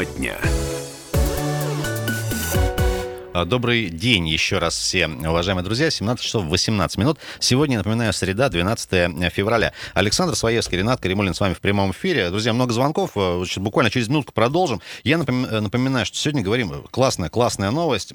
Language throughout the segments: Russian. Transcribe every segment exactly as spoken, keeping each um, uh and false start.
Тема дня. Добрый день еще раз всем, уважаемые друзья. семнадцать часов восемнадцать минут. Сегодня, напоминаю, среда, двенадцатое февраля. Александр Своевский, Ренат Каримуллин с вами в прямом эфире. Друзья, много звонков. Буквально через минутку продолжим. Я напоминаю, что сегодня говорим классная-классная новость.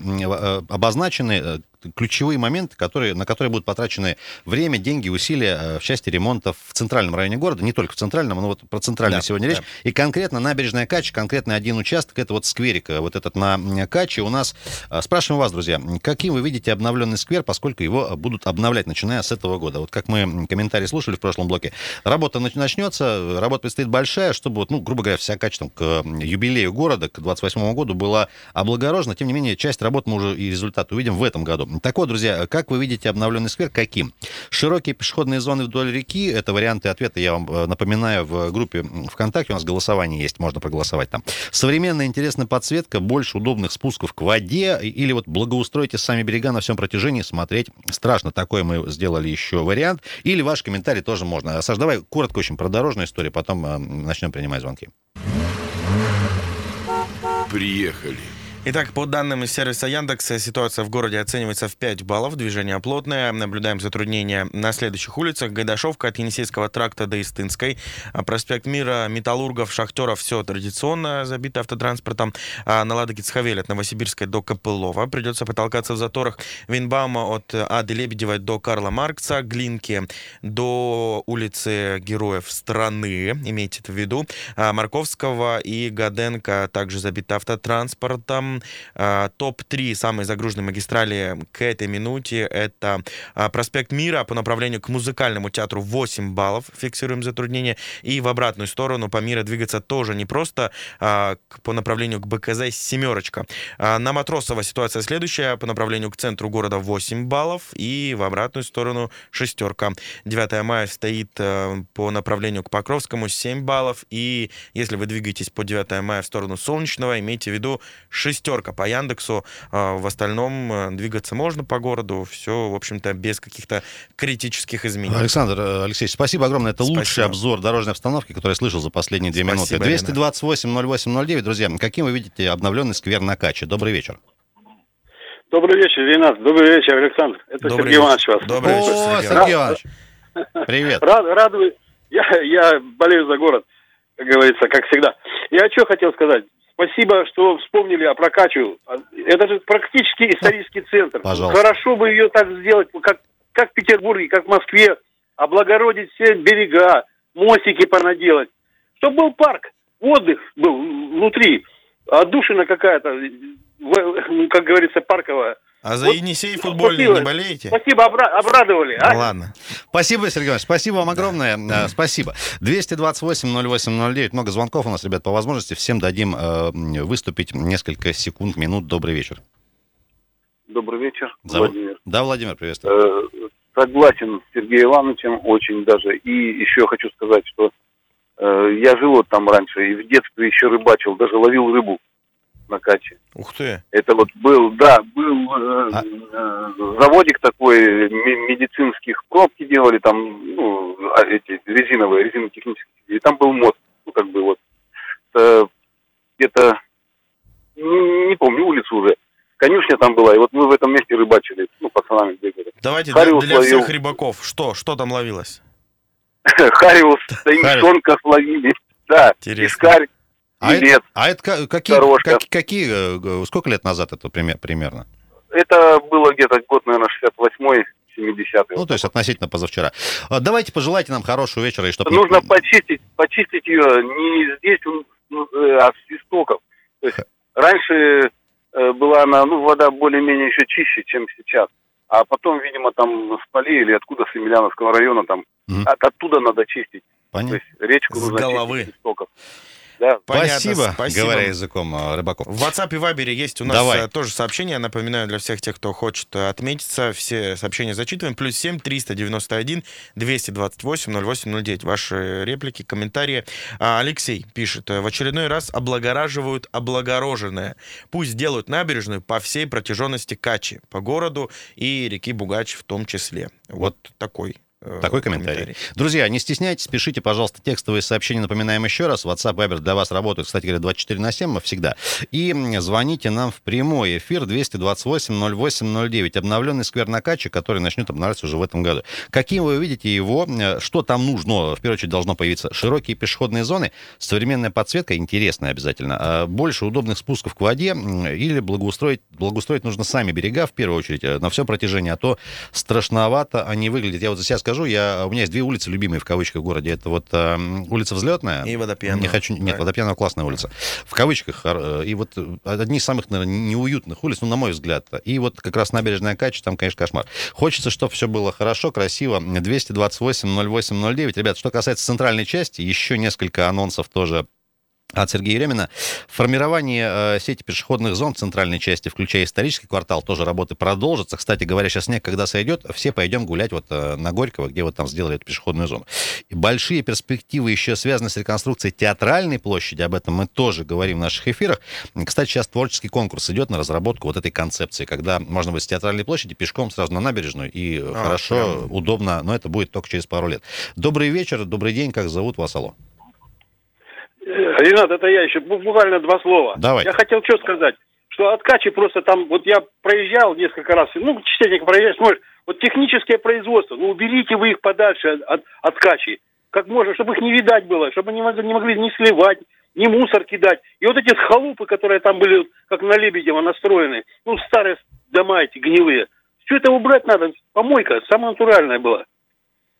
Обозначены ключевые моменты, которые, на которые будут потрачены время, деньги, усилия в части ремонта в центральном районе города. Не только в центральном, но вот про центральный да, сегодня да. речь. И конкретно набережная Качи, конкретно один участок, это вот скверик, вот этот на Качи у нас. Спрашиваем вас, друзья, каким вы видите обновленный сквер, поскольку его будут обновлять, начиная с этого года. Вот как мы комментарии слушали в прошлом блоке. Работа начнется, работа предстоит большая, чтобы, вот, ну, грубо говоря, вся Качи там, к юбилею города, к двадцать восьмому году была облагорожена. Тем не менее, часть работ мы уже и результат увидим в этом году. Так вот, друзья, как вы видите обновленный сквер? Каким? Широкие пешеходные зоны вдоль реки. Это варианты ответа, я вам напоминаю, в группе ВКонтакте. У нас голосование есть, можно проголосовать там. Современная интересная подсветка, больше удобных спусков к воде. Или вот благоустройте сами берега на всем протяжении, смотреть страшно. Такой мы сделали еще вариант. Или ваш комментарий тоже можно. Саш, давай коротко очень про дорожную историю, потом начнем принимать звонки. Приехали. Итак, по данным из сервиса Яндекса, ситуация в городе оценивается в пять баллов. Движение плотное. Наблюдаем затруднения на следующих улицах. Гайдашовка от Енисейского тракта до Истинской. Проспект Мира, Металлургов, Шахтеров. Все традиционно забито автотранспортом. А на Ладоге-Цховеле от Новосибирской до Копылова. Придется потолкаться в заторах. Винбаума от Ады Лебедевой до Карла Маркса. Глинки до улицы Героев страны. Имейте это в виду. А Марковского и Гаденко также забито автотранспортом. Топ-три самые загруженные магистрали к этой минуте. Это проспект Мира по направлению к музыкальному театру восемь баллов. Фиксируем затруднения. И в обратную сторону по Мира двигаться тоже непросто. По направлению к БКЗ семерочка. На Матросова ситуация следующая. По направлению к центру города восемь баллов. И в обратную сторону шестерка. девятое мая стоит по направлению к Покровскому семь баллов. И если вы двигаетесь по девятое мая в сторону Солнечного, имейте в виду шестерку. Шестерка по Яндексу, в остальном двигаться можно по городу, все, в общем-то, без каких-то критических изменений. Александр Алексеевич, спасибо огромное, это спасибо. Лучший обзор дорожной обстановки, который я слышал за последние две спасибо, минуты. двести двадцать восемь ноль восемь ноль девять, друзья, каким вы видите обновленный сквер на Качи? Добрый вечер. Добрый вечер, Ренат, добрый вечер, Александр, это добрый Сергей Иванович вас. Добрый вечер, О, Сергей, Сергей Иванович. Привет. Рад, радуюсь, я, я болею за город, как говорится, как всегда. Я что хотел сказать? Спасибо, что вспомнили о прокачу. Это же практически исторический центр. Пожалуйста. Хорошо бы ее так сделать, как, как в Петербурге, как в Москве. Облагородить все берега, мостики понаделать. Чтобы был парк, отдых был внутри. Отдушина какая-то, как говорится, парковая. А за вот, Енисей футбольный спасибо, не болеете? Спасибо, обра- обрадовали. А? Ладно. Спасибо, Сергей Иванович, спасибо вам огромное. Да. Спасибо. двести двадцать восемь ноль восемь ноль девять. Много звонков у нас, ребят, по возможности. Всем дадим э, выступить несколько секунд, минут. Добрый вечер. Добрый вечер, Зовут? Владимир. Да, Владимир, приветствую. Э, согласен с Сергеем Ивановичем очень даже. И еще хочу сказать, что э, я жил вот там раньше и в детстве еще рыбачил, даже ловил рыбу. На Каче. Ух ты! Это вот был, да, был э, а... э, заводик такой м- медицинских, пробки делали там, ну, эти резиновые, резинотехнические, и там был мост, ну, как бы вот, это, где-то, не, не помню, улицу уже, конюшня там была, и вот мы в этом месте рыбачили, ну, пацанами бегали. Давайте Хариус для, для всех ловил... рыбаков, что, что там ловилось? Хариус, таймишонка словили, да, искарь. А это, а это какие, как, какие, сколько лет назад это примерно? Это было где-то год, наверное, шестьдесят восьмой, семидесятый. Ну, то есть относительно позавчера. Давайте пожелайте нам хорошего вечера. И чтобы нужно не... почистить, почистить ее не здесь, а с истоков. То есть раньше была она, ну, вода более-менее еще чище, чем сейчас. А потом, видимо, там с полей или откуда, с Емельяновского района, там, mm-hmm. от, оттуда надо чистить. Понятно. То есть речку нужно чистить с истоков. Да. Понятно, спасибо, спасибо, говоря языком рыбаков. В WhatsApp и Viber есть у нас Давай. тоже сообщения. Напоминаю, для всех тех, кто хочет отметиться, все сообщения зачитываем. Плюс семь триста девяносто один двести двадцать восемь ноль восемь ноль девять. Ваши реплики, комментарии. А, Алексей пишет. В очередной раз облагораживают облагороженное. Пусть делают набережную по всей протяженности Качи, по городу и реки Бугач в том числе. Вот, вот такой Такой комментарий. комментарий. Друзья, не стесняйтесь, пишите, пожалуйста, текстовые сообщения. Напоминаем еще раз, WhatsApp, Viber для вас работают, кстати говоря, двадцать четыре на семь всегда. И звоните нам в прямой эфир двести двадцать восемь ноль восемь ноль девять. Обновленный сквер на Качи, который начнет обновляться уже в этом году. Каким вы увидите его, что там нужно, в первую очередь должно появиться? Широкие пешеходные зоны, современная подсветка, интересная обязательно, больше удобных спусков к воде, или благоустроить, благоустроить нужно сами берега в первую очередь на все протяжении, а то страшновато они выглядят. Я вот за себя скажу, Я, у меня есть две улицы, любимые в кавычках в городе. Это вот э, улица Взлетная. И Водопьяная. Не хочу, нет, да. Водопьяная классная улица. В кавычках. Э, и вот одни из самых, наверное, неуютных улиц, ну, на мой взгляд. И вот как раз набережная Качи, там, конечно, кошмар. Хочется, чтобы все было хорошо, красиво. двести двадцать восемь ноль восемь ноль девять. Ребят, что касается центральной части, еще несколько анонсов тоже от Сергея Еремина. Формирование э, сети пешеходных зон в центральной части, включая исторический квартал, тоже работы продолжатся. Кстати говоря, сейчас снег, когда сойдет, все пойдем гулять вот э, на Горького, где вот там сделали эту пешеходную зону. И большие перспективы еще связаны с реконструкцией Театральной площади. Об этом мы тоже говорим в наших эфирах. Кстати, сейчас творческий конкурс идет на разработку вот этой концепции, когда можно быть с Театральной площади пешком сразу на набережную. И а, хорошо, прям. удобно, но это будет только через пару лет. Добрый вечер, добрый день, как зовут вас, алло? Ренат, это я еще, буквально два слова. Давай. Я хотел что сказать, что от Качи просто там, вот я проезжал несколько раз, ну, частенько проезжаешь, смотришь, вот техническое производство, ну, уберите вы их подальше от, от, от Качи, как можно, чтобы их не видать было, чтобы они не, не могли не сливать, не мусор кидать. И вот эти халупы, которые там были, как на Лебедево настроены, ну, старые дома эти гнилые, все это убрать надо, помойка самая натуральная была.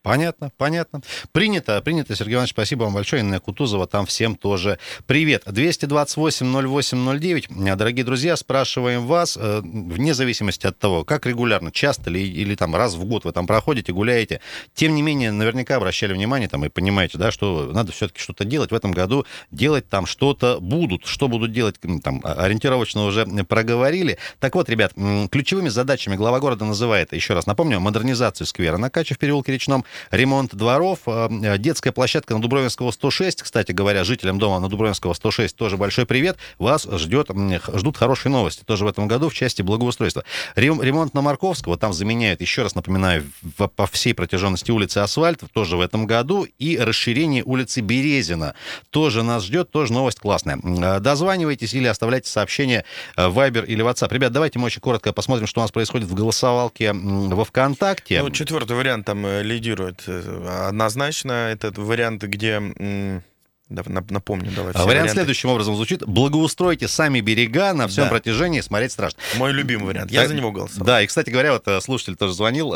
Понятно, понятно. Принято, принято, Сергей Иванович, спасибо вам большое. Инна Кутузова, там всем тоже привет. двести двадцать восемь ноль восемь ноль девять. Дорогие друзья, спрашиваем вас, вне зависимости от того, как регулярно, часто ли или там раз в год вы там проходите, гуляете, тем не менее, наверняка обращали внимание там и понимаете, да, что надо все-таки что-то делать. В этом году делать там что-то будут. Что будут делать, там ориентировочно уже проговорили. Так вот, ребят, ключевыми задачами глава города называет, еще раз напомню, модернизацию сквера на Качи в переулке Речном, ремонт дворов, детская площадка на Дубровинского сто шесть. Кстати говоря, жителям дома на Дубровинского сто шесть тоже большой привет. Вас ждет, ждут хорошие новости тоже в этом году в части благоустройства. Ремонт на Марковского, там заменяют, еще раз напоминаю, по всей протяженности улицы асфальт тоже в этом году. И расширение улицы Березина тоже нас ждет, тоже новость классная. Дозванивайтесь или оставляйте сообщение в Viber или WhatsApp. Ребят, давайте мы очень коротко посмотрим, что у нас происходит в голосовалке во ВКонтакте. Ну, четвертый вариант там лидирует. Однозначно этот вариант, где... Напомню, давайте. Вариант варианты. Следующим образом звучит. Благоустройте сами берега на всем да. протяжении, смотреть страшно. Мой любимый вариант. Я так, за него голосовал. Да, и, кстати говоря, вот слушатель тоже звонил.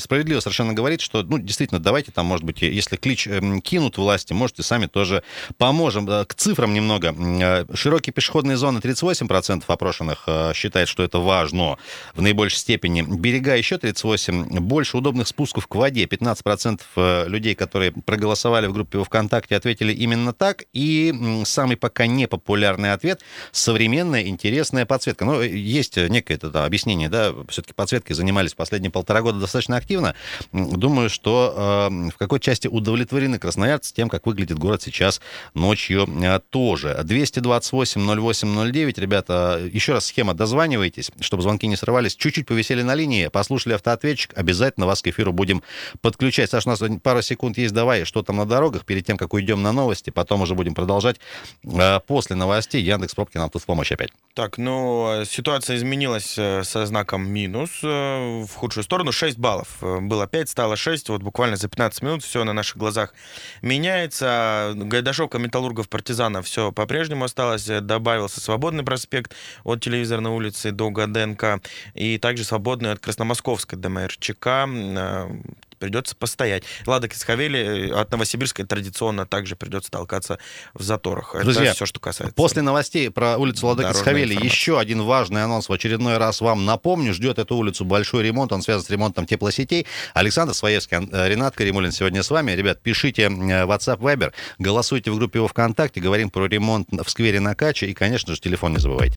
Справедливо совершенно говорит, что, ну, действительно, давайте там, может быть, если клич кинут власти, можете сами тоже поможем. К цифрам немного. Широкие пешеходные зоны тридцать восемь процентов опрошенных считает, что это важно в наибольшей степени. Берега еще тридцать восемь процентов. Больше удобных спусков к воде. пятнадцать процентов людей, которые проголосовали в группе во ВКонтакте, ответили именно так. И самый пока непопулярный ответ — современная интересная подсветка. Но есть некое да, объяснение, да, все-таки подсветкой занимались последние полтора года достаточно активно. Думаю, что э, в какой части удовлетворены красноярцы тем, как выглядит город сейчас ночью э, тоже. двести двадцать восемь ноль восемь ноль девять, ребята, еще раз схема, дозванивайтесь, чтобы звонки не срывались, чуть-чуть повисели на линии, послушали автоответчик, обязательно вас к эфиру будем подключать. Саш, у нас пару секунд есть, давай, что там на дорогах, перед тем, как уйдем на новости. Потом уже будем продолжать. После новостей Яндекс пробки нам тут с помощью опять. Так, ну, ситуация изменилась со знаком минус в худшую сторону. шесть баллов. Было пять, стало шесть. Вот буквально за пятнадцать минут все на наших глазах меняется. Гайдашовка, Металлургов, Партизанов все по-прежнему осталось. Добавился Свободный проспект от Телевизорной улицы до Годенко. И также Свободный от Красномосковской до МРЧК. Придется постоять. Лада Кисхавели от Новосибирской традиционно также придется толкаться в заторах. Друзья, это все, что касается. После новостей про улицу Лада Кисхавели еще один важный анонс в очередной раз вам напомню. Ждет эту улицу большой ремонт. Он связан с ремонтом теплосетей. Александр Своевский, Ренат Каримуллин сегодня с вами. Ребят, пишите WhatsApp, Viber, голосуйте в группе во ВКонтакте. Говорим про ремонт в сквере на Качи. И, конечно же, телефон не забывайте.